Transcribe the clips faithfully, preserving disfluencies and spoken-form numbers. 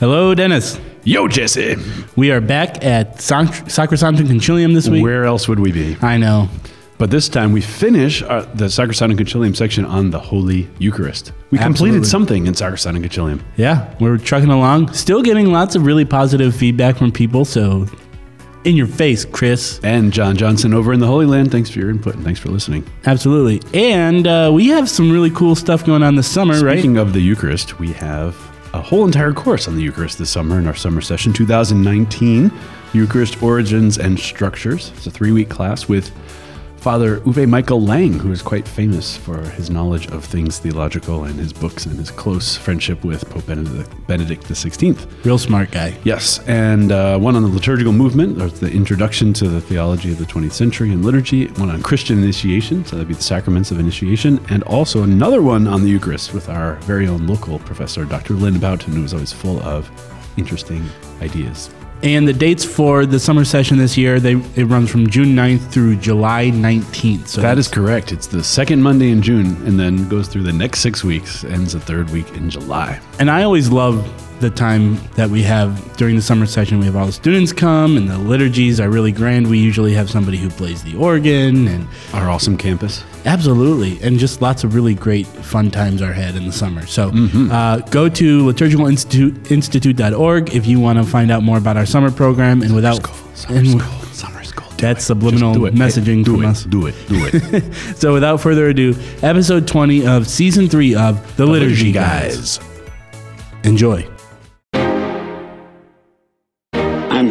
Hello, Dennis. Yo, Jesse. We are back at Sacrosanctum Concilium this week. Where else would we be? I know. But this time we finish our, the Sacrosanctum Concilium section on the Holy Eucharist. We Absolutely. completed something in Sacrosanctum Concilium. Yeah, we're trucking along. Still getting lots of really positive feedback from people, so in your face, Chris. And John Johnson over in the Holy Land, thanks for your input and thanks for listening. Absolutely. And uh, we have some really cool stuff going on this summer, Speaking right? Speaking of the Eucharist, we have a whole entire course on the Eucharist this summer in our summer session, two thousand nineteen, Eucharist Origins and Structures. It's a three-week class with Father Uwe Michael Lang, who is quite famous for his knowledge of things theological and his books and his close friendship with Pope Benedict, Benedict the sixteenth. Real smart guy. Yes, and uh, one on the liturgical movement, or the introduction to the theology of the twentieth century and liturgy, one on Christian initiation, so that'd be the sacraments of initiation, and also another one on the Eucharist with our very own local professor, Doctor Lynn Boughton, who is always full of interesting ideas. And the dates for the summer session this year, they it runs from June ninth through July nineteenth. So that is correct. It's the second Monday in June and then goes through the next six weeks, ends the third week in July. And I always love the time that we have during the summer session. We have all the students come and the liturgies are really grand. We usually have somebody who plays the organ. And our awesome campus. Absolutely. And just lots of really great fun times are had in the summer. So mm-hmm. uh, go to liturgical institute dot org if you want to find out more about our summer program. And summer without school, summer and, school, summer school. That's subliminal messaging hey, from it, us. Do it, do it. So without further ado, episode twenty of season three of The, the Liturgy Guys. Guys. Enjoy. I'm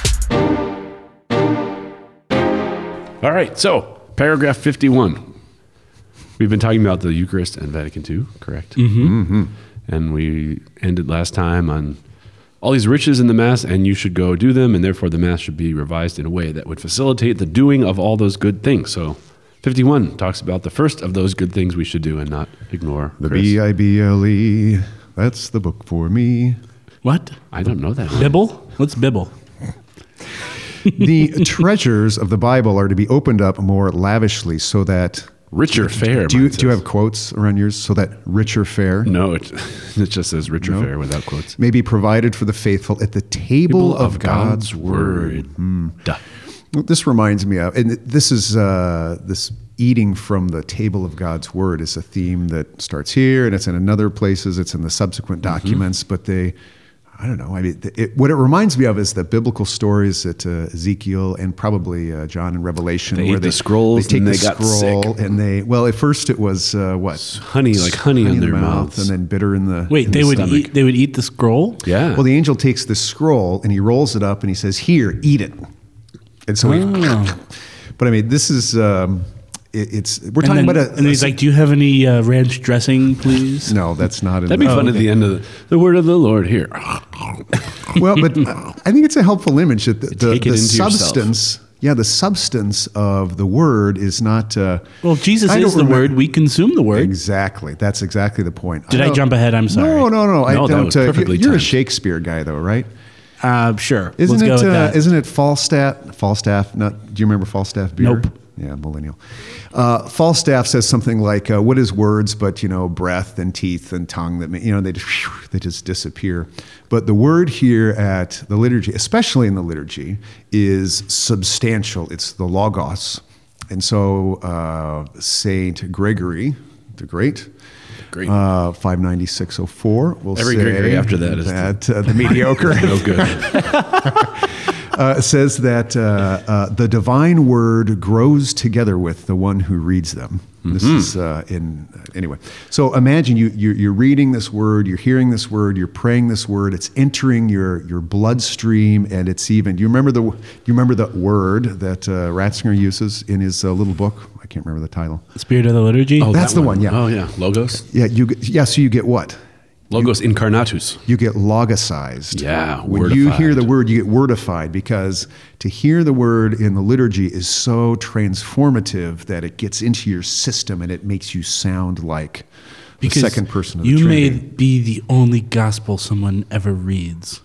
All right, so paragraph fifty-one. We've been talking about the Eucharist and Vatican two, correct? Mm-hmm. Mm-hmm. And we ended last time on all these riches in the Mass, and you should go do them, and therefore the Mass should be revised in a way that would facilitate the doing of all those good things. So fifty-one talks about the first of those good things we should do and not ignore. The Chris. B I B L E, that's the book for me. What? I don't know that. Bibble? What's Bibble? The treasures of the Bible are to be opened up more lavishly so that... Richer fare. Do you, do you have quotes around yours? So that richer fare? No, it, it just says richer no. fare without quotes. May be provided for the faithful at the table, table of, of God's, God's word. word. Mm. Well, this reminds me of, and this is uh, this eating from the table of God's word is a theme that starts here and it's in another places. It's in the subsequent documents, mm-hmm. but they... I don't know. I mean, it, what it reminds me of is the biblical stories that uh, Ezekiel and probably uh, John in Revelation, they where they the scrolls, they take the they scroll got sick. and they. Well, at first it was uh, what honey, like honey, honey in, in their mouth, mouths, and then bitter in the. Wait, in they the would stomach. eat. They would eat the scroll. Yeah. Well, the angel takes the scroll and he rolls it up and he says, "Here, eat it." And so, oh. he, but I mean, this is. Um, It, it's we're and talking then, about a, and a, he's like, "Do you have any uh, ranch dressing, please?" No, that's not. In That'd the, be fun oh, at the end of the, the word of the Lord here. Well, but I think it's a helpful image that the, the, the substance, yourself. yeah, the substance of the word is not. Uh, well, if Jesus is the remember. word. We consume the word. Exactly. That's exactly the point. Did I, I jump ahead? I'm sorry. No, no, no. no I don't. Uh, you're timed. a Shakespeare guy, though, right? Uh, sure. Isn't Let's it? Go with uh, that. Isn't it Falstaff? Falstaff. Not. Do you remember Falstaff beer? Nope. Yeah, millennial. Uh, Falstaff says something like, uh, "What is words but you know breath and teeth and tongue that you know they just they just disappear." But the word here at the liturgy, especially in the liturgy, is substantial. It's the logos, and so uh, Saint Gregory the Great. Great. Uh, five ninety-six oh four. We'll Every say Gregory after that is that, the, uh, the mediocre. No good. uh, says that uh, uh, the divine word grows together with the one who reads them. Mm-hmm. This is uh, in uh, anyway. So imagine you, you you're reading this word, you're hearing this word, you're praying this word. It's entering your your bloodstream, and it's even. Do you remember the you remember the word that uh, Ratzinger uses in his uh, little book? I can't remember the title. Spirit of the Liturgy? Oh, that's that the one. one, yeah. Oh, yeah. Logos? Yeah, you, yeah, so you get what? Logos you, incarnatus. You get logicized. Yeah, when wordified. You hear the word, you get wordified, because to hear the word in the liturgy is so transformative that it gets into your system and it makes you sound like because the second person of the Trinity. You may be the only gospel someone ever reads.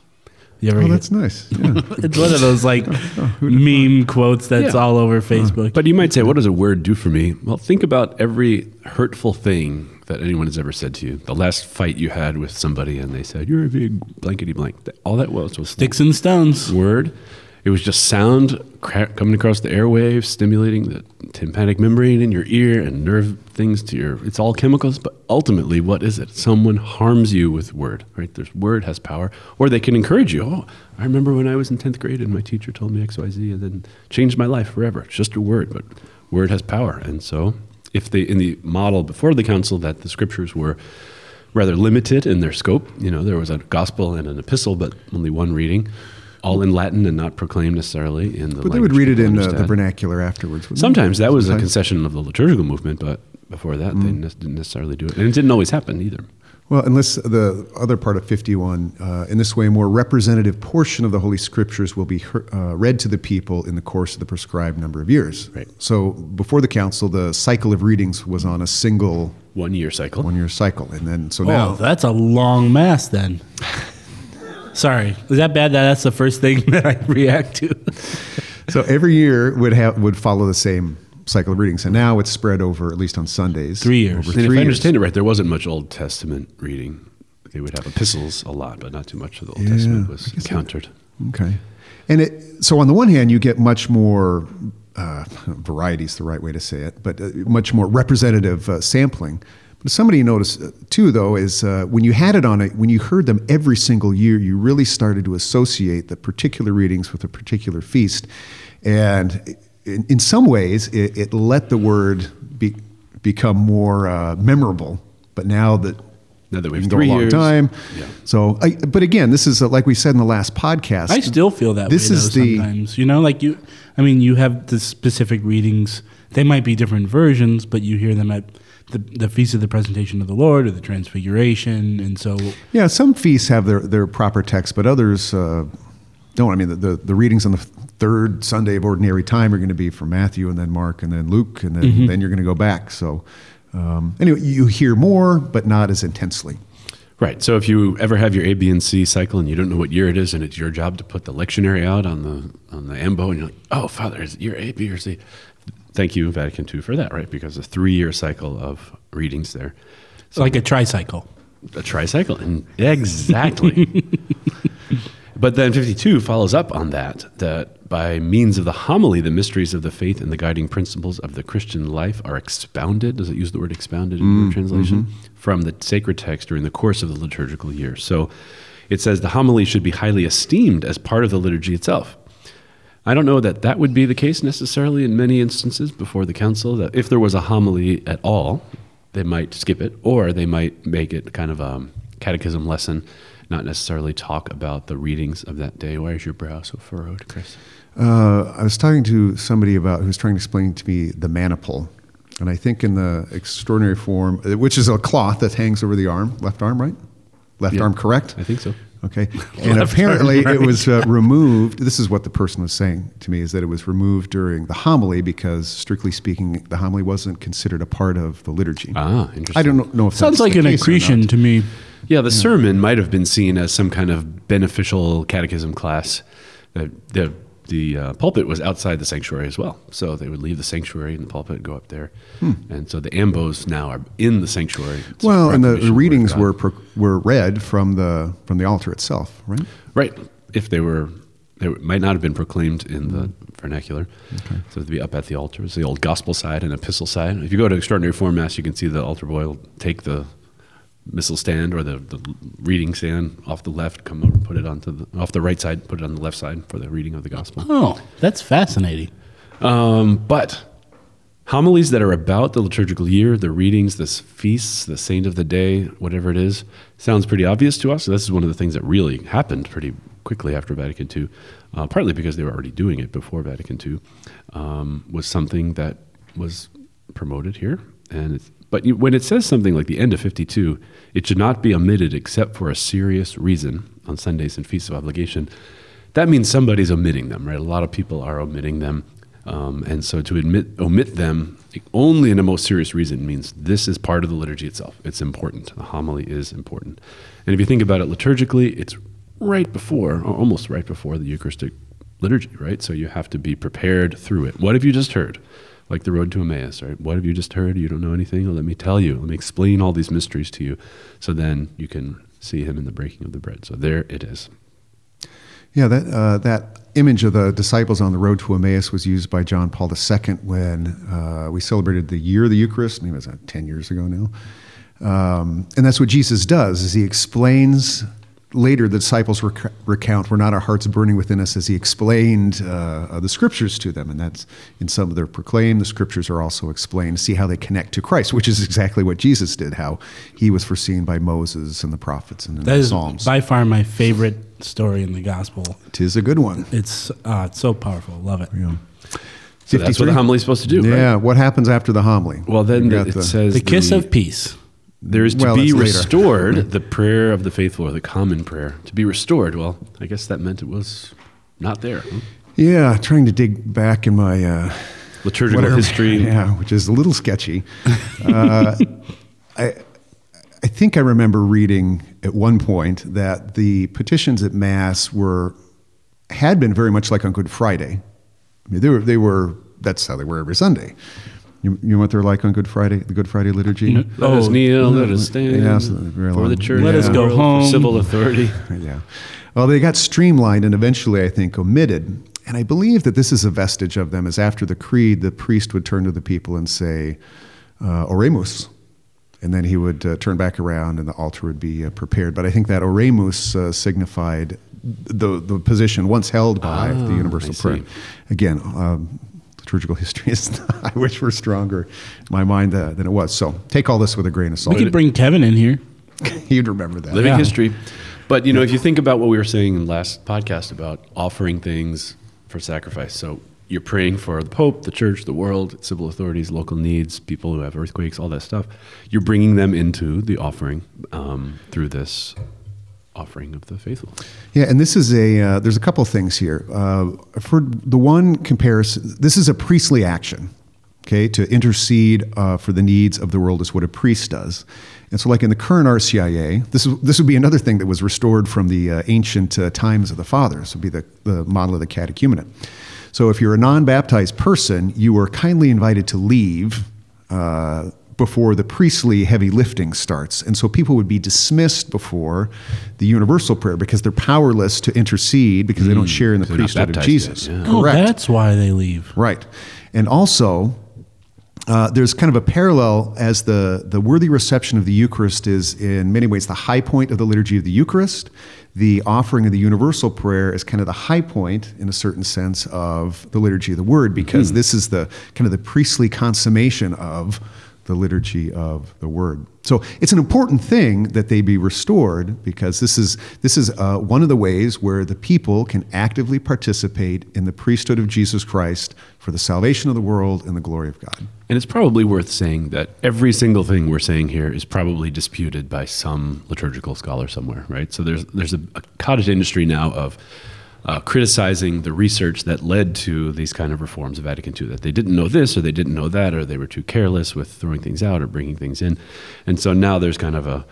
You ever oh, that's it? Nice. Yeah. It's one of those like oh, meme quotes that's yeah. all over Facebook. Uh, but you might say, what does a word do for me? Well, think about every hurtful thing that anyone has ever said to you. The last fight you had with somebody and they said, you're a big blankety blank. All that was was sticks and stones. Word. It was just sound cra- coming across the airwaves, stimulating the tympanic membrane in your ear and nerve things to your, it's all chemicals, but ultimately what is it? Someone harms you with word, right? There's word has power, or they can encourage you. Oh, I remember when I was in tenth grade and my teacher told me X, Y, Z and then changed my life forever. It's just a word, but word has power. And so if they, in the model before the council that the scriptures were rather limited in their scope, you know, there was a gospel and an epistle, but only one reading, all in Latin and not proclaimed necessarily in the But they would read it in uh, the vernacular afterwards. Sometimes. They? That was Sometimes. A concession of the liturgical movement, but before that, mm. they ne- didn't necessarily do it. And it didn't always happen either. Well, unless the other part of fifty-one, uh, in this way, a more representative portion of the Holy Scriptures will be heard, uh, read to the people in the course of the prescribed number of years. Right. So before the council, the cycle of readings was on a single... One-year cycle. One-year cycle. And then, so oh, now... that's a long mass then. Sorry. Is that bad that that's the first thing that I react to? So every year would have would follow the same... cycle of readings, and now it's spread over, at least on Sundays, three years. Over and three if I understand years. It right, there wasn't much Old Testament reading. They would have epistles a lot, but not too much of the Old yeah, Testament was encountered. That, okay, and it, so on the one hand, you get much more uh, variety is the right way to say it, but uh, much more representative uh, sampling. But somebody noticed uh, too, though, is uh, when you had it on it, when you heard them every single year, you really started to associate the particular readings with a particular feast, and. It, In, in some ways, it, it let the word be, become more uh, memorable. But now that now that we've been a long years. Time, yeah. so. I, but again, this is uh, like we said in the last podcast. I still feel that this way is though, the, sometimes. You know, like you. I mean, you have the specific readings. They might be different versions, but you hear them at the, the Feast of the Presentation of the Lord or the Transfiguration, and so. Yeah, some feasts have their, their proper text, but others uh, don't. I mean, the, the the readings on the. Third Sunday of Ordinary Time are going to be from Matthew and then Mark and then Luke and then, mm-hmm. then you're going to go back. So um, anyway, you hear more, but not as intensely. Right. So if you ever have your A, B, and C cycle and you don't know what year it is and it's your job to put the lectionary out on the on the ambo and you're like, oh, Father, is it year A, B, or C? Thank you, Vatican Two, for that, right? Because a three-year cycle of readings there. So like a tricycle. A tricycle. And exactly. But then fifty-two follows up on that, that by means of the homily, the mysteries of the faith and the guiding principles of the Christian life are expounded. Does it use the word expounded in mm, your translation? Mm-hmm. From the sacred text during the course of the liturgical year. So it says the homily should be highly esteemed as part of the liturgy itself. I don't know that that would be the case necessarily in many instances before the council, that if there was a homily at all, they might skip it or they might make it kind of a catechism lesson. Not necessarily talk about the readings of that day. Why is your brow so furrowed, Chris? Uh, I was talking to somebody about who was trying to explain to me the maniple. And I think in the extraordinary form, which is a cloth that hangs over the arm, left arm, right? Left yeah, arm, correct? I think so. Okay. And apparently arm, right. It was uh, removed. This is what the person was saying to me, is that it was removed during the homily because, strictly speaking, the homily wasn't considered a part of the liturgy. Ah, interesting. I don't know if Sounds that's like the an accretion to me. Yeah, the yeah. sermon might have been seen as some kind of beneficial catechism class. The, the, the uh, pulpit was outside the sanctuary as well. So they would leave the sanctuary and the pulpit and go up there. Hmm. And so the ambos now are in the sanctuary. It's well, and the readings were pro- were read from the from the altar itself, right? Right. If they were, they might not have been proclaimed in the vernacular. Okay. So they'd be up at the altar. It's the old gospel side and epistle side. If you go to extraordinary form mass, you can see the altar boy will take the missal stand or the, the reading stand off the left, come over, put it onto the, off the right side, put it on the left side for the reading of the gospel. Oh, that's fascinating. Um, but homilies that are about the liturgical year, the readings, the feasts, the saint of the day, whatever it is, sounds pretty obvious to us. So this is one of the things that really happened pretty quickly after Vatican Two, uh, partly because they were already doing it before Vatican Two, um, was something that was promoted here. And it's But you, when it says something like the end of fifty-two, it should not be omitted except for a serious reason on Sundays and feasts of obligation. That means somebody's omitting them, right? A lot of people are omitting them. Um, and so to admit, omit them only in a most serious reason means this is part of the liturgy itself. It's important. The homily is important. And if you think about it liturgically, it's right before, or almost right before the Eucharistic liturgy, right? So you have to be prepared through it. What have you just heard? Like the road to Emmaus, right? What have you just heard? You don't know anything? Well, let me tell you. Let me explain all these mysteries to you. So then you can see him in the breaking of the bread. So there it is. Yeah, that uh, that image of the disciples on the road to Emmaus was used by John Paul the Second when uh, we celebrated the year of the Eucharist. Maybe it was uh, ten years ago now. Um, and that's what Jesus does, is he explains. Later, the disciples rec- recount, were not our hearts burning within us as he explained uh, uh, the scriptures to them. And that's in some of their proclaim, the scriptures are also explained to see how they connect to Christ, which is exactly what Jesus did, how he was foreseen by Moses and the prophets and in the Psalms. That is by far my favorite story in the gospel. It is a good one. It's, uh, it's so powerful. Love it. Yeah. So that's what the homily is supposed to do, yeah, right? What happens after the homily? Well, then the, it the, says... The kiss the, of peace. There is to well, be restored the prayer of the faithful, or the common prayer, to be restored. Well, I guess that meant it was not there. Huh? Yeah, trying to dig back in my... Uh, Liturgical whatever, history. Yeah, which is a little sketchy. uh, I, I think I remember reading at one point that the petitions at Mass were had been very much like on Good Friday. I mean, they were, they were that's how they were every Sunday. You, you know what they're like on Good Friday, the Good Friday liturgy? Let oh, us kneel, let, let us stand yeah, so for the church. Let yeah. us go home. For civil authority. yeah. Well, they got streamlined and eventually, I think, omitted. And I believe that this is a vestige of them, is after the creed, the priest would turn to the people and say, uh, Oremus. And then he would uh, turn back around and the altar would be uh, prepared. But I think that Oremus uh, signified the, the position once held by ah, the universal prayer. Again, um, liturgical history is not, I wish were stronger in my mind uh, than it was. So take all this with a grain of salt. We could bring Kevin in here. He'd remember that. Living yeah. history. But, you know, yeah. if you think about what we were saying in the last podcast about offering things for sacrifice. So you're praying for the Pope, the church, the world, civil authorities, local needs, people who have earthquakes, all that stuff. You're bringing them into the offering um, through this offering of the faithful. Yeah, and this is a, uh, there's a couple of things here. Uh, for the one comparison, this is a priestly action, okay? To intercede uh, for the needs of the world is what a priest does. And so like in the current R C I A, this is, this would be another thing that was restored from the uh, ancient uh, times of the fathers, would be the, the model of the catechumenate. So if you're a non-baptized person, you were kindly invited to leave uh, before the priestly heavy lifting starts. And so people would be dismissed before the universal prayer because they're powerless to intercede because mm, they don't share in the priesthood of Jesus. Yeah. Oh, correct. That's why they leave. Right. And also, uh, there's kind of a parallel as the, the worthy reception of the Eucharist is in many ways the high point of the liturgy of the Eucharist. The offering of the universal prayer is kind of the high point, in a certain sense, of the liturgy of the Word because mm. this is the kind of the priestly consummation of the liturgy of the Word. So it's an important thing that they be restored because this is this is uh, one of the ways where the people can actively participate in the priesthood of Jesus Christ for the salvation of the world and the glory of God. And it's probably worth saying that every single thing we're saying here is probably disputed by some liturgical scholar somewhere, right? So there's, there's a, a cottage industry now of Uh, criticizing the research that led to these kind of reforms of Vatican Two, that they didn't know this or they didn't know that or they were too careless with throwing things out or bringing things in. And so now there's kind of a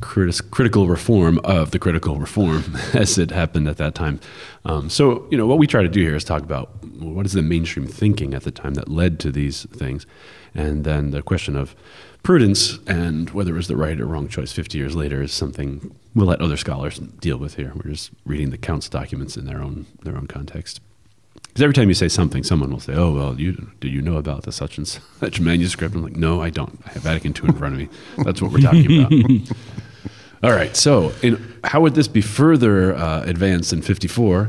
critis- critical reform of the critical reform as it happened at that time. Um, so, you know, what we try to do here is talk about what is the mainstream thinking at the time that led to these things. And then the question of prudence and whether it was the right or wrong choice fifty years later is something we'll let other scholars deal with here. We're just reading the count's documents in their own their own context. Because every time you say something, someone will say, oh, well, you, do you know about the such and such manuscript? I'm like, no, I don't. I have Vatican Two in front of me. That's what we're talking about. All right, so in, how would this be further uh, advanced in fifty-four?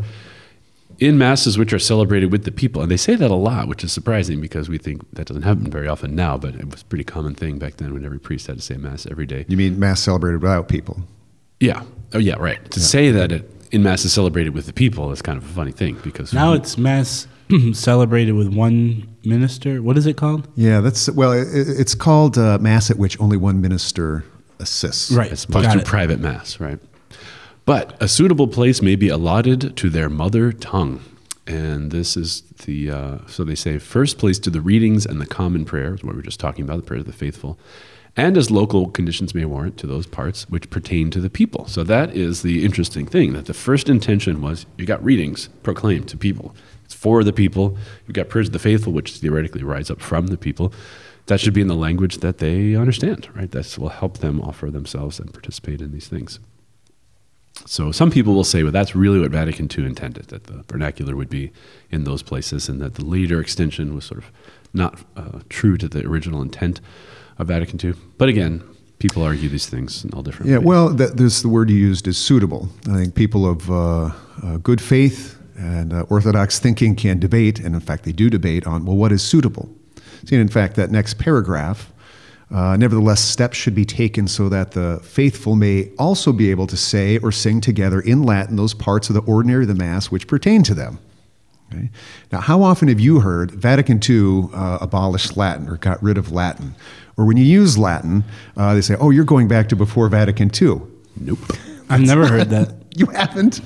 In masses which are celebrated with the people, and they say that a lot, which is surprising because we think that doesn't happen very often now, but it was a pretty common thing back then when every priest had to say mass every day. You mean mass celebrated without people? Yeah. Oh, yeah, right. To yeah. say that it in Mass is celebrated with the people. It's kind of a funny thing because now it's Mass celebrated with one minister. What is it called? Yeah, that's well, it, it's called uh, Mass at which only one minister assists. Right, it's supposed to private Mass, right? But a suitable place may be allotted to their mother tongue. And this is the, uh, so they say, first place to the readings and the common prayer, is what we were just talking about, the prayers of the faithful, and as local conditions may warrant to those parts which pertain to the people. So that is the interesting thing, that the first intention was you got readings proclaimed to people. It's for the people. You've got prayers of the faithful, which theoretically rise up from the people. That should be in the language that they understand, right? That will help them offer themselves and participate in these things. So some people will say, well, that's really what Vatican two intended, that the vernacular would be in those places and that the later extension was sort of not uh, true to the original intent of Vatican two. But again, people argue these things in all different yeah, ways. Yeah, well, that, this, the word you used is suitable. I think people of uh, uh, good faith and uh, orthodox thinking can debate, and in fact they do debate on, well, what is suitable? See, and in fact, that next paragraph, Uh, nevertheless, steps should be taken so that the faithful may also be able to say or sing together in Latin those parts of the ordinary of the Mass which pertain to them. Okay? Now, how often have you heard Vatican two uh, abolished Latin or got rid of Latin? Or when you use Latin, uh, they say, oh, you're going back to before Vatican two. Nope. I've never not, heard that. You haven't?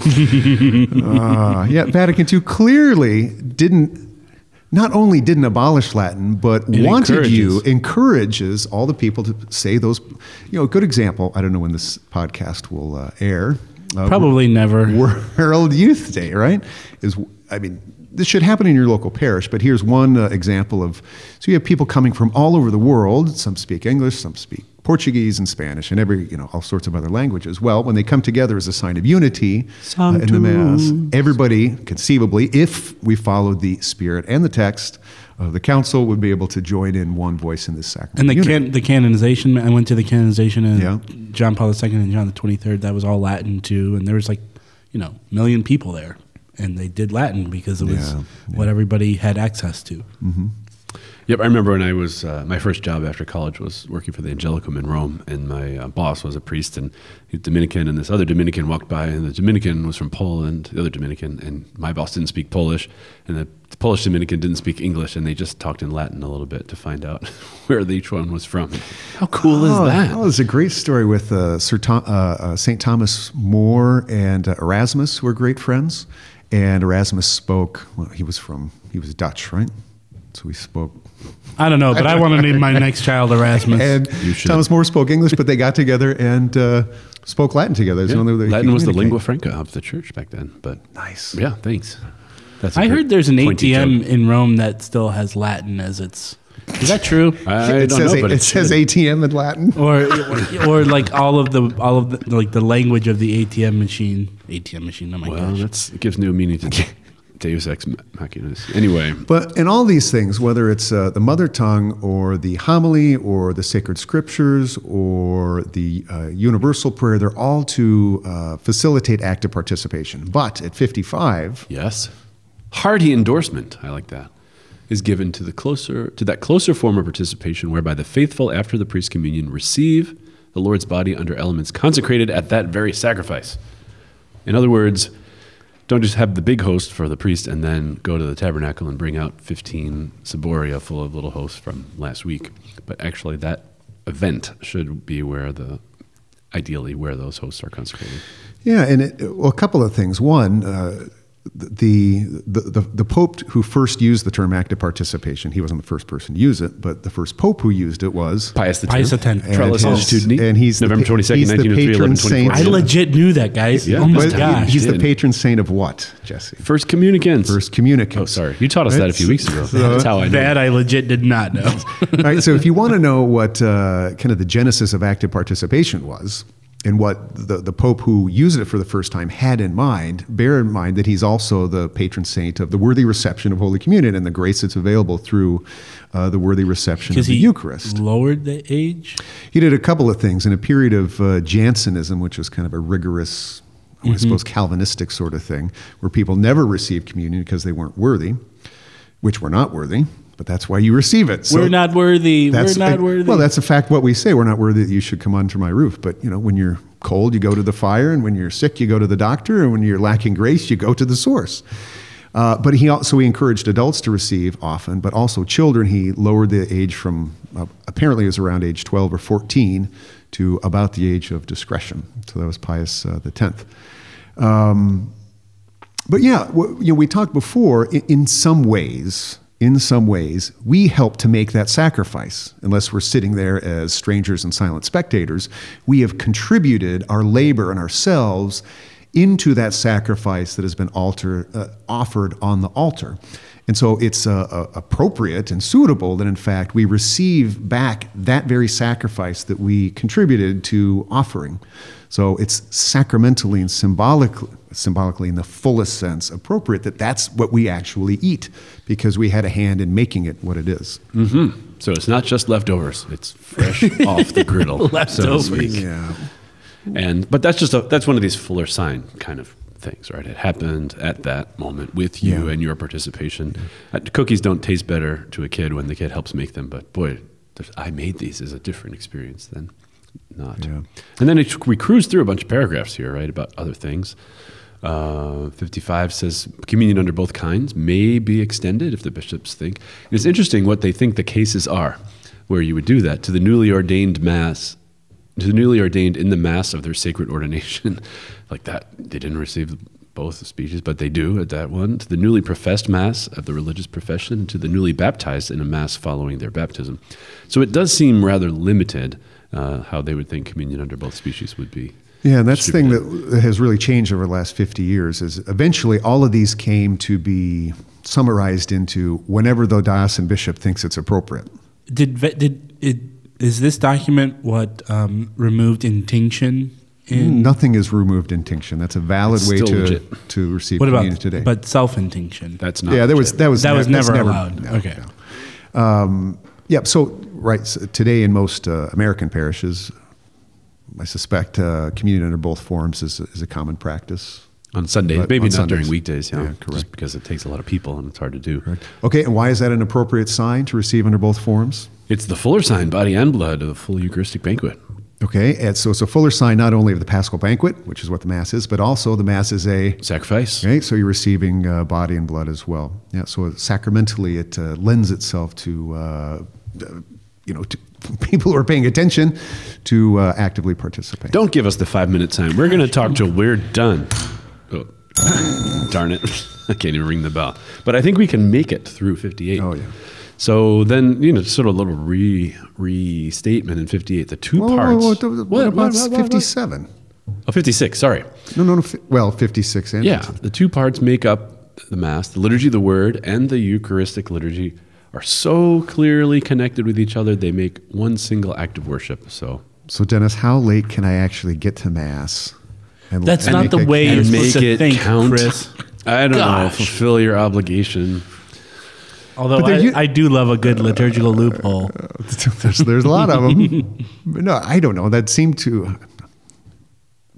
uh, yeah, Vatican two clearly didn't not only didn't abolish Latin, but it wanted encourages. you, encourages all the people to say those, you know, a good example, I don't know when this podcast will uh, air. Uh, Probably never. World Youth Day, right? Is I mean, this should happen in your local parish, but here's one uh, example of, so you have people coming from all over the world, some speak English, some speak Portuguese and Spanish and every, you know, all sorts of other languages. Well, when they come together as a sign of unity uh, in the Mass, everybody, conceivably, if we followed the spirit and the text of the council, would be able to join in one voice in this sacrament. And the can, the canonization, I went to the canonization of yeah. John Paul the Second and John the twenty-third. That was all Latin too, and there was like, you know, a million people there, and they did Latin because it was yeah, yeah. what everybody had access to. Mm-hmm. Yep, I remember when I was, uh, my first job after college was working for the Angelicum in Rome, and my uh, boss was a priest, and he was Dominican, and this other Dominican walked by, and the Dominican was from Poland, the other Dominican, and my boss didn't speak Polish, and the, the Polish Dominican didn't speak English, and they just talked in Latin a little bit to find out where each one was from. How cool oh, is that? Oh, there's a great story with uh, Sir Tom, uh, uh, Saint Thomas More and uh, Erasmus, who were great friends, and Erasmus spoke, well, he was from, he was Dutch, right? So we spoke. I don't know, but I, I want to name my next child Erasmus. And Thomas More spoke English, but they got together and uh, spoke Latin together. Yeah. Latin was the lingua franca of the church back then. But nice. Yeah, thanks. That's I heard there's an A T M joke. In Rome that still has Latin as its... Is that true? I it don't says, know, but it, it says A T M in Latin, or or like all of the all of the, like the language of the A T M machine. A T M machine. Oh my well, gosh, that's, it gives new meaning to. That. Deus ex machina. Anyway. But in all these things, whether it's uh, the mother tongue or the homily or the sacred scriptures or the uh, universal prayer, they're all to uh, facilitate active participation. But at fifty-five... Yes. Hearty endorsement, I like that, is given to the closer to that closer form of participation whereby the faithful after the priest's communion receive the Lord's body under elements consecrated at that very sacrifice. In other words... Don't just have the big host for the priest and then go to the tabernacle and bring out fifteen ciboria full of little hosts from last week. But actually that event should be where the, ideally where those hosts are consecrated. Yeah, and it, well, a couple of things. One, uh, the, the, the, the Pope who first used the term active participation, he wasn't the first person to use it, but the first Pope who used it was... Pius X. Pius X. Tra Le Sollecitudini. And he's November the, twenty-second, nineteen oh three. I legit knew that, guys. Yeah. Oh my gosh. He's the patron saint of what, Jesse? First communicants. First communicants. Oh, sorry. You taught us right? that a few weeks ago. So that's how I knew. That I legit did not know. All right, so if you want to know what uh, kind of the genesis of active participation was... And what the, the Pope who used it for the first time had in mind, bear in mind that he's also the patron saint of the worthy reception of Holy Communion and the grace that's available through uh, the worthy reception of the Eucharist. Because he lowered the age? He did a couple of things. In a period of uh, Jansenism, which was kind of a rigorous, mm-hmm. I suppose, Calvinistic sort of thing, where people never received communion because they weren't worthy, which were not worthy. But that's why you receive it. So we're not worthy. We're not worthy. Well, that's a fact what we say. We're not worthy that you should come under my roof. But, you know, when you're cold, you go to the fire, and when you're sick, you go to the doctor, and when you're lacking grace, you go to the source. Uh, but he also he encouraged adults to receive often, but also children. He lowered the age from, uh, apparently it was around age twelve or fourteen, to about the age of discretion. So that was Pius uh, X. Um, but yeah, w- you know, we talked before, in, in some ways, in some ways, we help to make that sacrifice. Unless we're sitting there as strangers and silent spectators, we have contributed our labor and ourselves into that sacrifice that has been altar, uh, offered on the altar. And so it's uh, uh, appropriate and suitable that, in fact, we receive back that very sacrifice that we contributed to offering. So it's sacramentally and symbolically, symbolically in the fullest sense, appropriate that that's what we actually eat, because we had a hand in making it what it is. Mm-hmm. So it's not just leftovers. It's fresh off the griddle. Leftovers. Yeah. And, but that's just a, that's one of these fuller sign kind of things, right? It happened at that moment with you yeah. and your participation. Yeah. Cookies don't taste better to a kid when the kid helps make them, but boy, I made these is a different experience than not. Yeah. And then it, we cruise through a bunch of paragraphs here, right, about other things. Uh, fifty-five says, communion under both kinds may be extended if the bishops think. And it's interesting what they think the cases are where you would do that to the newly ordained mass to the newly ordained in the mass of their sacred ordination. Like that, they didn't receive both speeches, but they do at that one. To the newly professed mass of the religious profession, and to the newly baptized in a mass following their baptism. So it does seem rather limited uh, how they would think communion under both species would be. Yeah, and that's the thing that has really changed over the last fifty years is eventually all of these came to be summarized into whenever the diocesan bishop thinks it's appropriate. Did, did it... Is this document what um, removed intinction? In? Nothing is removed intinction. That's a valid way to legit. to receive what communion about, today. But self-intinction? That's not. Yeah, there was that was that ne- was never, never allowed. No, okay. No. Um, yeah. So right so today in most uh, American parishes, I suspect uh, communion under both forms is is a common practice. On Sundays, but maybe on not Sundays. During weekdays, yeah, yeah correct. Just because it takes a lot of people and it's hard to do. Correct. Okay, and why is that an appropriate sign to receive under both forms? It's the fuller sign, body and blood, of the full Eucharistic banquet. Okay, and so it's a fuller sign not only of the Paschal banquet, which is what the Mass is, but also the Mass is a... sacrifice. Okay, so you're receiving uh, body and blood as well. Yeah, so sacramentally it uh, lends itself to, uh, you know, to people who are paying attention to uh, actively participate. Don't give us the five-minute time. We're going to talk till we're done. Oh, darn it. I can't even ring the bell. But I think we can make it through fifty-eight. Oh, yeah. So then, you know, sort of a little re restatement in fifty-eight. The two whoa, parts. Whoa, whoa, whoa, what about fifty-seven? Oh, fifty-six, sorry. No, no, no. Well, fifty-six and yeah, fifty-seven. The two parts make up the Mass. The Liturgy of the Word and the Eucharistic Liturgy are so clearly connected with each other, they make one single act of worship. So, so Dennis, how late can I actually get to Mass? And that's and not the way you're supposed to think, count. Chris. I don't Gosh. know. Fulfill your obligation. Although I, you, I do love a good liturgical uh, loophole. There's, there's a lot of them. No, I don't know. That seemed to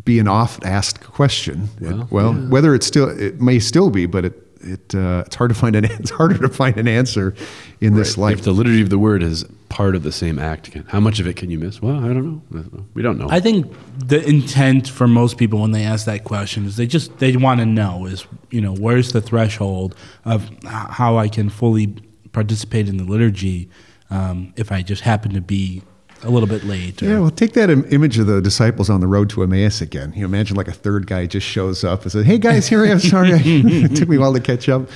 be an oft-asked question. Well, it, well yeah. whether it's still, it may still be, but it it uh, it's hard to find an it's harder to find an answer in right. this life. If the Liturgy of the Word is part of the same act, how much of it can you miss? Well, I don't know. We don't know. I think the intent for most people when they ask that question is they just they want to know is you know where's the threshold of how I can fully participate in the liturgy um, if I just happen to be a little bit late. Or... Yeah, well, take that Im- image of the disciples on the road to Emmaus again. You know, imagine like a third guy just shows up and says, "Hey guys, here I am. Sorry, it took me a while to catch up."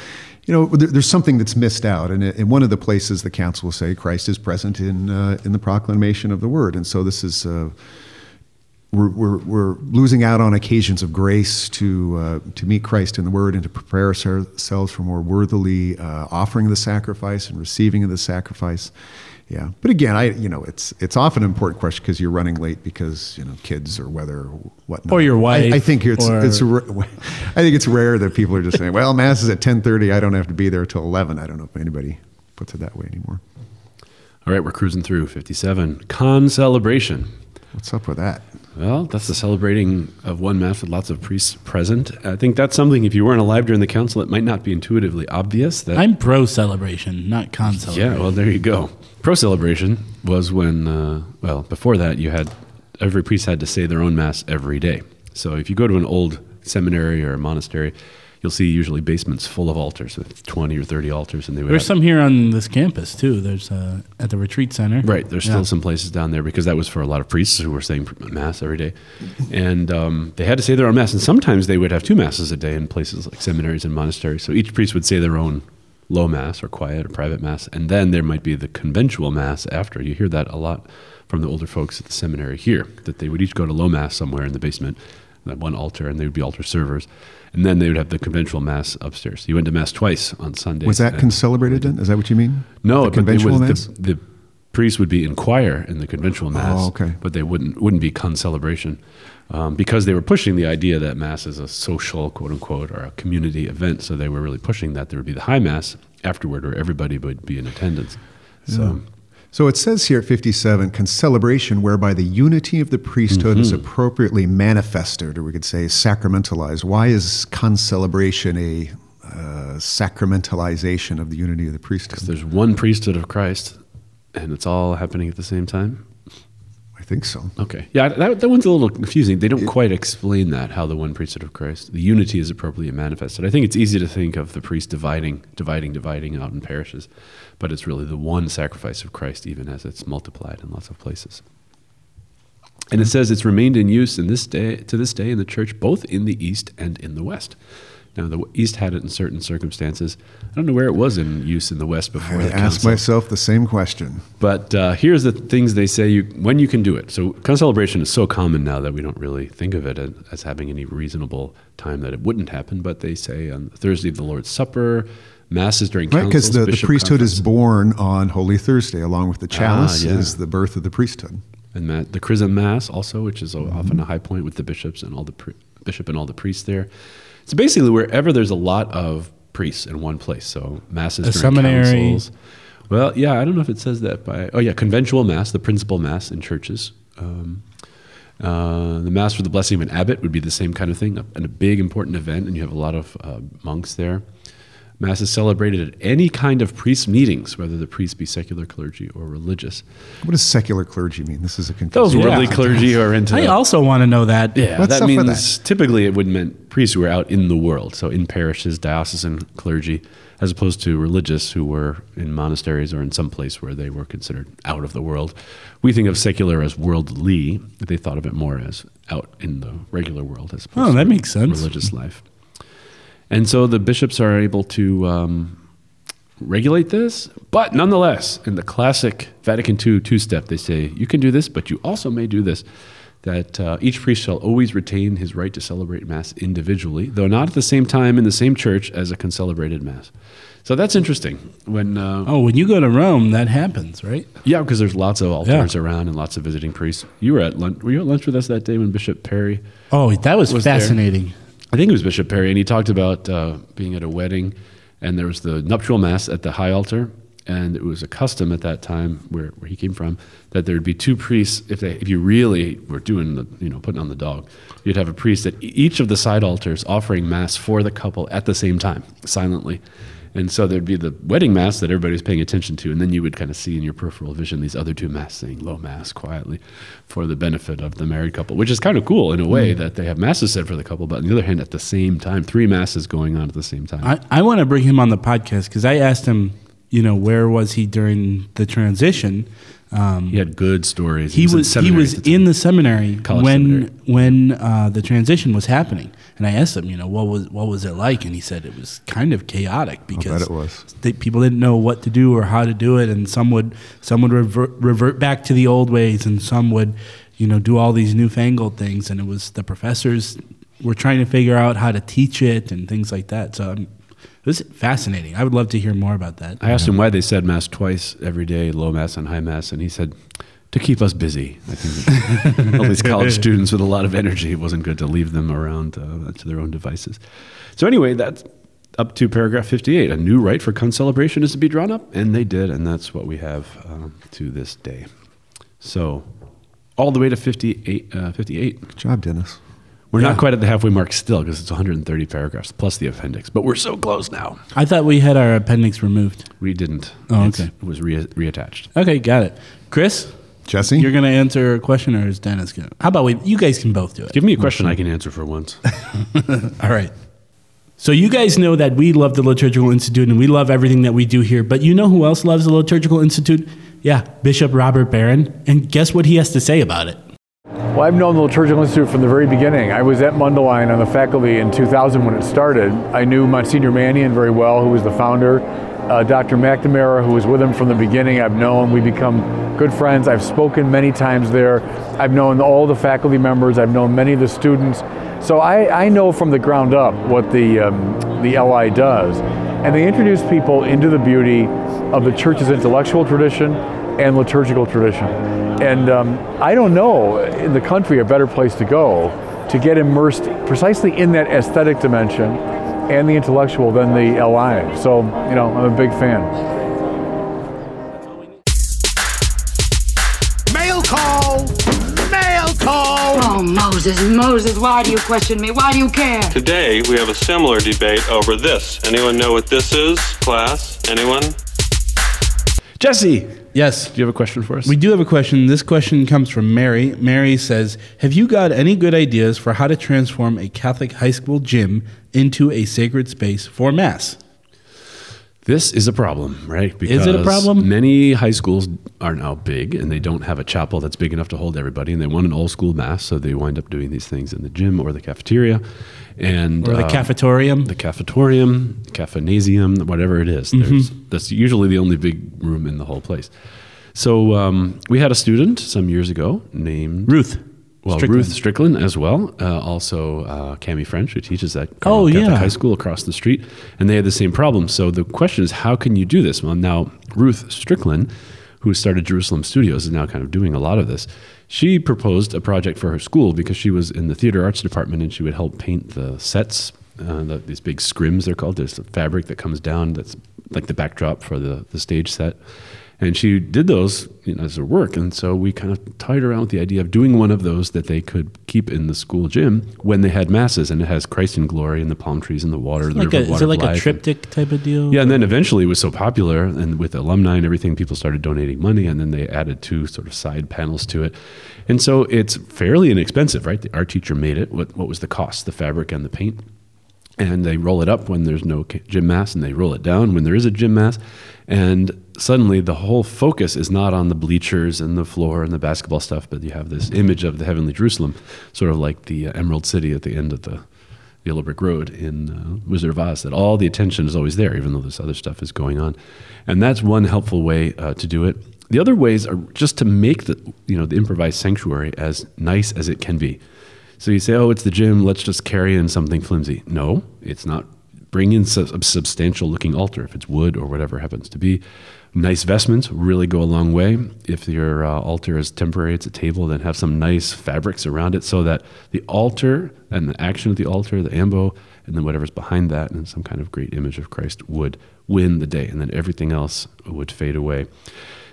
You know, there, there's something that's missed out, and in one of the places the council will say Christ is present in uh, in the proclamation of the Word, and so this is uh, we're, we're we're losing out on occasions of grace to uh, to meet Christ in the Word and to prepare ourselves for more worthily uh, offering the sacrifice and receiving of the sacrifice. Yeah, but again, I you know it's it's often an important question because you're running late because you know kids or weather or whatnot. Or your wife. I, I think it's or... it's I think it's rare that people are just saying, "Well, Mass is at ten thirty. I don't have to be there till eleven." I don't know if anybody puts it that way anymore. All right, we're cruising through fifty-seven. Con celebration. What's up with that? Well, that's the celebrating of one Mass with lots of priests present. I think that's something, if you weren't alive during the council, it might not be intuitively obvious. That I'm pro-celebration, not con-celebration. Yeah, well, there you go. Pro-celebration was when, uh, well, before that you had every priest had to say their own mass every day. So if you go to an old seminary or a monastery, you'll see usually basements full of altars with twenty or thirty altars. And they would There's have, some here on this campus, too. There's uh, at the retreat center. Right. There's yeah. still some places down there because that was for a lot of priests who were saying mass every day. And um, they had to say their own mass. And sometimes they would have two masses a day in places like seminaries and monasteries. So each priest would say their own low mass or quiet or private mass. And then there might be the conventual mass after. You hear that a lot from the older folks at the seminary here, that they would each go to low mass somewhere in the basement, that one altar, and they would be altar servers. And then they would have the conventual mass upstairs. You went to mass twice on Sunday. Was that concelebrated then? Is that what you mean? No, the conventual but it was mass? The, the priest would be in choir in the conventual mass, oh, okay. but they wouldn't wouldn't be concelebration um, because they were pushing the idea that mass is a social, quote unquote, or a community event. So they were really pushing that there would be the high mass afterward, where everybody would be in attendance. So. Yeah. So it says here at fifty-seven, concelebration whereby the unity of the priesthood mm-hmm. is appropriately manifested, or we could say sacramentalized. Why is concelebration a uh, sacramentalization of the unity of the priesthood? Because there's one priesthood of Christ, and it's all happening at the same time? I think so. Okay. Yeah, that, that one's a little confusing. They don't it, quite explain that, how the one priesthood of Christ, the unity is appropriately manifested. I think it's easy to think of the priest dividing, dividing, dividing out in parishes. But it's really the one sacrifice of Christ, even as it's multiplied in lots of places. And it says it's remained in use in this day to this day in the church, both in the East and in the West. Now, the East had it in certain circumstances. I don't know where it was in use in the West before I the council. I asked myself the same question. But uh, here's the things they say you, when you can do it. So concelebration is so common now that we don't really think of it as having any reasonable time that it wouldn't happen. But they say on Thursday of the Lord's Supper, Masses during councils, right, because the, the priesthood conference. Is born on Holy Thursday, along with the chalice ah, yeah. is the birth of the priesthood, and ma- the Chrism Mass also, which is mm-hmm. often a high point with the bishops and all the pri- bishop and all the priests there. So basically, wherever there's a lot of priests in one place, so masses the during seminary. Councils. Well, yeah, I don't know if it says that by oh yeah, conventual mass, the principal mass in churches. Um, Uh, the mass for the blessing of an abbot would be the same kind of thing, a, and a big important event, and you have a lot of uh, monks there. Mass is celebrated at any kind of priest meetings, whether the priest be secular clergy or religious. What does secular clergy mean? This is a confusing. Those worldly yeah. clergy are into. I also want to know that. Yeah, What's that means that? Typically it would meant priests who were out in the world, so in parishes, diocesan clergy, as opposed to religious who were in monasteries or in some place where they were considered out of the world. We think of secular as worldly, but they thought of it more as out in the regular world as opposed oh, that to makes sense. Religious life. And so the bishops are able to um, regulate this, but nonetheless, in the classic Vatican two two-step, they say, you can do this, but you also may do this, that uh, each priest shall always retain his right to celebrate Mass individually, though not at the same time in the same church as a concelebrated Mass. So that's interesting. When uh, Oh, when you go to Rome, that happens, right? Yeah, because there's lots of altars yeah. around and lots of visiting priests. You were at lunch. Were you at lunch with us that day when Bishop Perry Oh, that was, was fascinating. There? I think it was Bishop Perry, and he talked about uh, being at a wedding, and there was the nuptial mass at the high altar, and it was a custom at that time where, where he came from that there would be two priests. If they if you really were doing the you know putting on the dog, you'd have a priest at each of the side altars offering mass for the couple at the same time, silently. And so there'd be the wedding mass that everybody was paying attention to, and then you would kind of see in your peripheral vision these other two masses saying low mass quietly for the benefit of the married couple, which is kind of cool in a way mm. that they have masses said for the couple, but on the other hand, at the same time, three masses going on at the same time. I, I want to bring him on the podcast because I asked him, you know, where was he during the transition? Um, he had good stories. He, he was, was, he was in the seminary College when seminary. when uh, the transition was happening, and I asked him, you know, what was what was it like? And he said it was kind of chaotic because it was. They, people didn't know what to do or how to do it, and some would some would revert, revert back to the old ways, and some would, you know, do all these newfangled things, and it was the professors were trying to figure out how to teach it and things like that. So. Um, This is fascinating. I would love to hear more about that. I asked him why they said Mass twice every day, low Mass and high Mass, and he said, to keep us busy. I think all these college students with a lot of energy, it wasn't good to leave them around uh, to their own devices. So anyway, that's up to paragraph fifty-eight. A new right for concelebration is to be drawn up, and they did, and that's what we have uh, to this day. So all the way to fifty-eight. Uh, fifty-eight. Good job, Dennis. We're yeah. not quite at the halfway mark still because it's one hundred thirty paragraphs plus the appendix, but we're so close now. I thought we had our appendix removed. We didn't. Oh, it's, okay. It was re- reattached. Okay, got it. Chris? Jesse? You're going to answer a question, or is Dennis going to? How about we? You guys can both do it. Give me a question I can answer for once. All right. So you guys know that we love the Liturgical Institute, and we love everything that we do here. But you know who else loves the Liturgical Institute? Yeah, Bishop Robert Barron. And guess what he has to say about it? Well, I've known the Liturgical Institute from the very beginning. I was at Mundelein on the faculty in two thousand when it started. I knew Monsignor Mannion very well, who was the founder. Uh, Doctor McNamara, who was with him from the beginning, I've known. We've become good friends. I've spoken many times there. I've known all the faculty members. I've known many of the students. So I, I know from the ground up what the, um, the L I does. And they introduce people into the beauty of the Church's intellectual tradition and liturgical tradition. And um, I don't know in the country a better place to go to get immersed precisely in that aesthetic dimension and the intellectual than the L I. So, you know, I'm a big fan. Mail call! Mail call! Oh, Moses, Moses, why do you question me? Why do you care? Today, we have a similar debate over this. Anyone know what this is, class? Anyone? Jesse! Yes. Do you have a question for us? We do have a question. This question comes from Mary. Mary says, have you got any good ideas for how to transform a Catholic high school gym into a sacred space for Mass? This is a problem, right? Because is it a problem? Many high schools are now big, and they don't have a chapel that's big enough to hold everybody, and they want an all-school Mass, so they wind up doing these things in the gym or the cafeteria. And, or the uh, cafetorium. The cafetorium, caffinasium, whatever it is. Mm-hmm. There's, that's usually the only big room in the whole place. So um, we had a student some years ago named... Ruth. Well, Strickland. Ruth Strickland as well, uh, also uh, Cammy French, who teaches at oh, Catholic yeah. High School across the street, and they had the same problem. So the question is, how can you do this? Well, now Ruth Strickland, who started Jerusalem Studios, is now kind of doing a lot of this. She proposed a project for her school because she was in the theater arts department, and she would help paint the sets, uh, the, these big scrims they're called. There's the fabric that comes down that's like the backdrop for the, the stage set. And she did those, you know, as her work. And so we kind of toyed around with the idea of doing one of those that they could keep in the school gym when they had Masses. And it has Christ in glory and the palm trees and the water. It's the like river a, water is it like a triptych type of deal? Yeah, and then eventually it was so popular, and with alumni and everything, people started donating money, and then they added two sort of side panels to it. And so it's fairly inexpensive, right? Our teacher made it. What, what was the cost? The fabric and the paint. And they roll it up when there's no gym Mass, and they roll it down when there is a gym Mass. And suddenly the whole focus is not on the bleachers and the floor and the basketball stuff, but you have this image of the heavenly Jerusalem, sort of like the Emerald City at the end of the Yellow Brick Road in uh, Wizard of Oz, that all the attention is always there, even though this other stuff is going on. And that's one helpful way uh, to do it. The other ways are just to make the, you know, the improvised sanctuary as nice as it can be. So you say, oh, it's the gym, let's just carry in something flimsy. No, it's not. Bring in a substantial looking altar, if it's wood or whatever it happens to be. Nice vestments really go a long way. If your uh, altar is temporary, it's a table, then have some nice fabrics around it so that the altar and the action of the altar, the ambo, and then whatever's behind that and some kind of great image of Christ would win the day, and then everything else would fade away.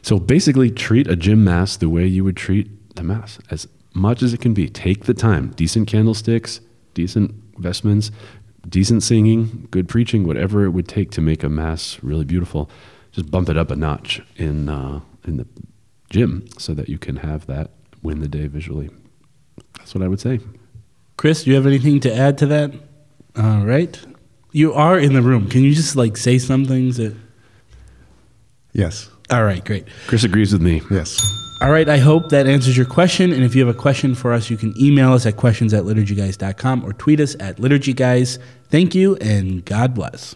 So basically treat a gym Mass the way you would treat the Mass, as much as it can be. Take the time. Decent candlesticks, decent vestments, decent singing, good preaching, whatever it would take to make a Mass really beautiful. Just bump it up a notch in uh, in the gym so that you can have that win the day visually. That's what I would say. Chris, do you have anything to add to that? All right. You are in the room. Can you just like say some things? That... Yes. All right, great. Chris agrees with me. Yes. All right, I hope that answers your question. And if you have a question for us, you can email us at questions at liturgy guys dot com or tweet us at liturgyguys. Thank you, and God bless.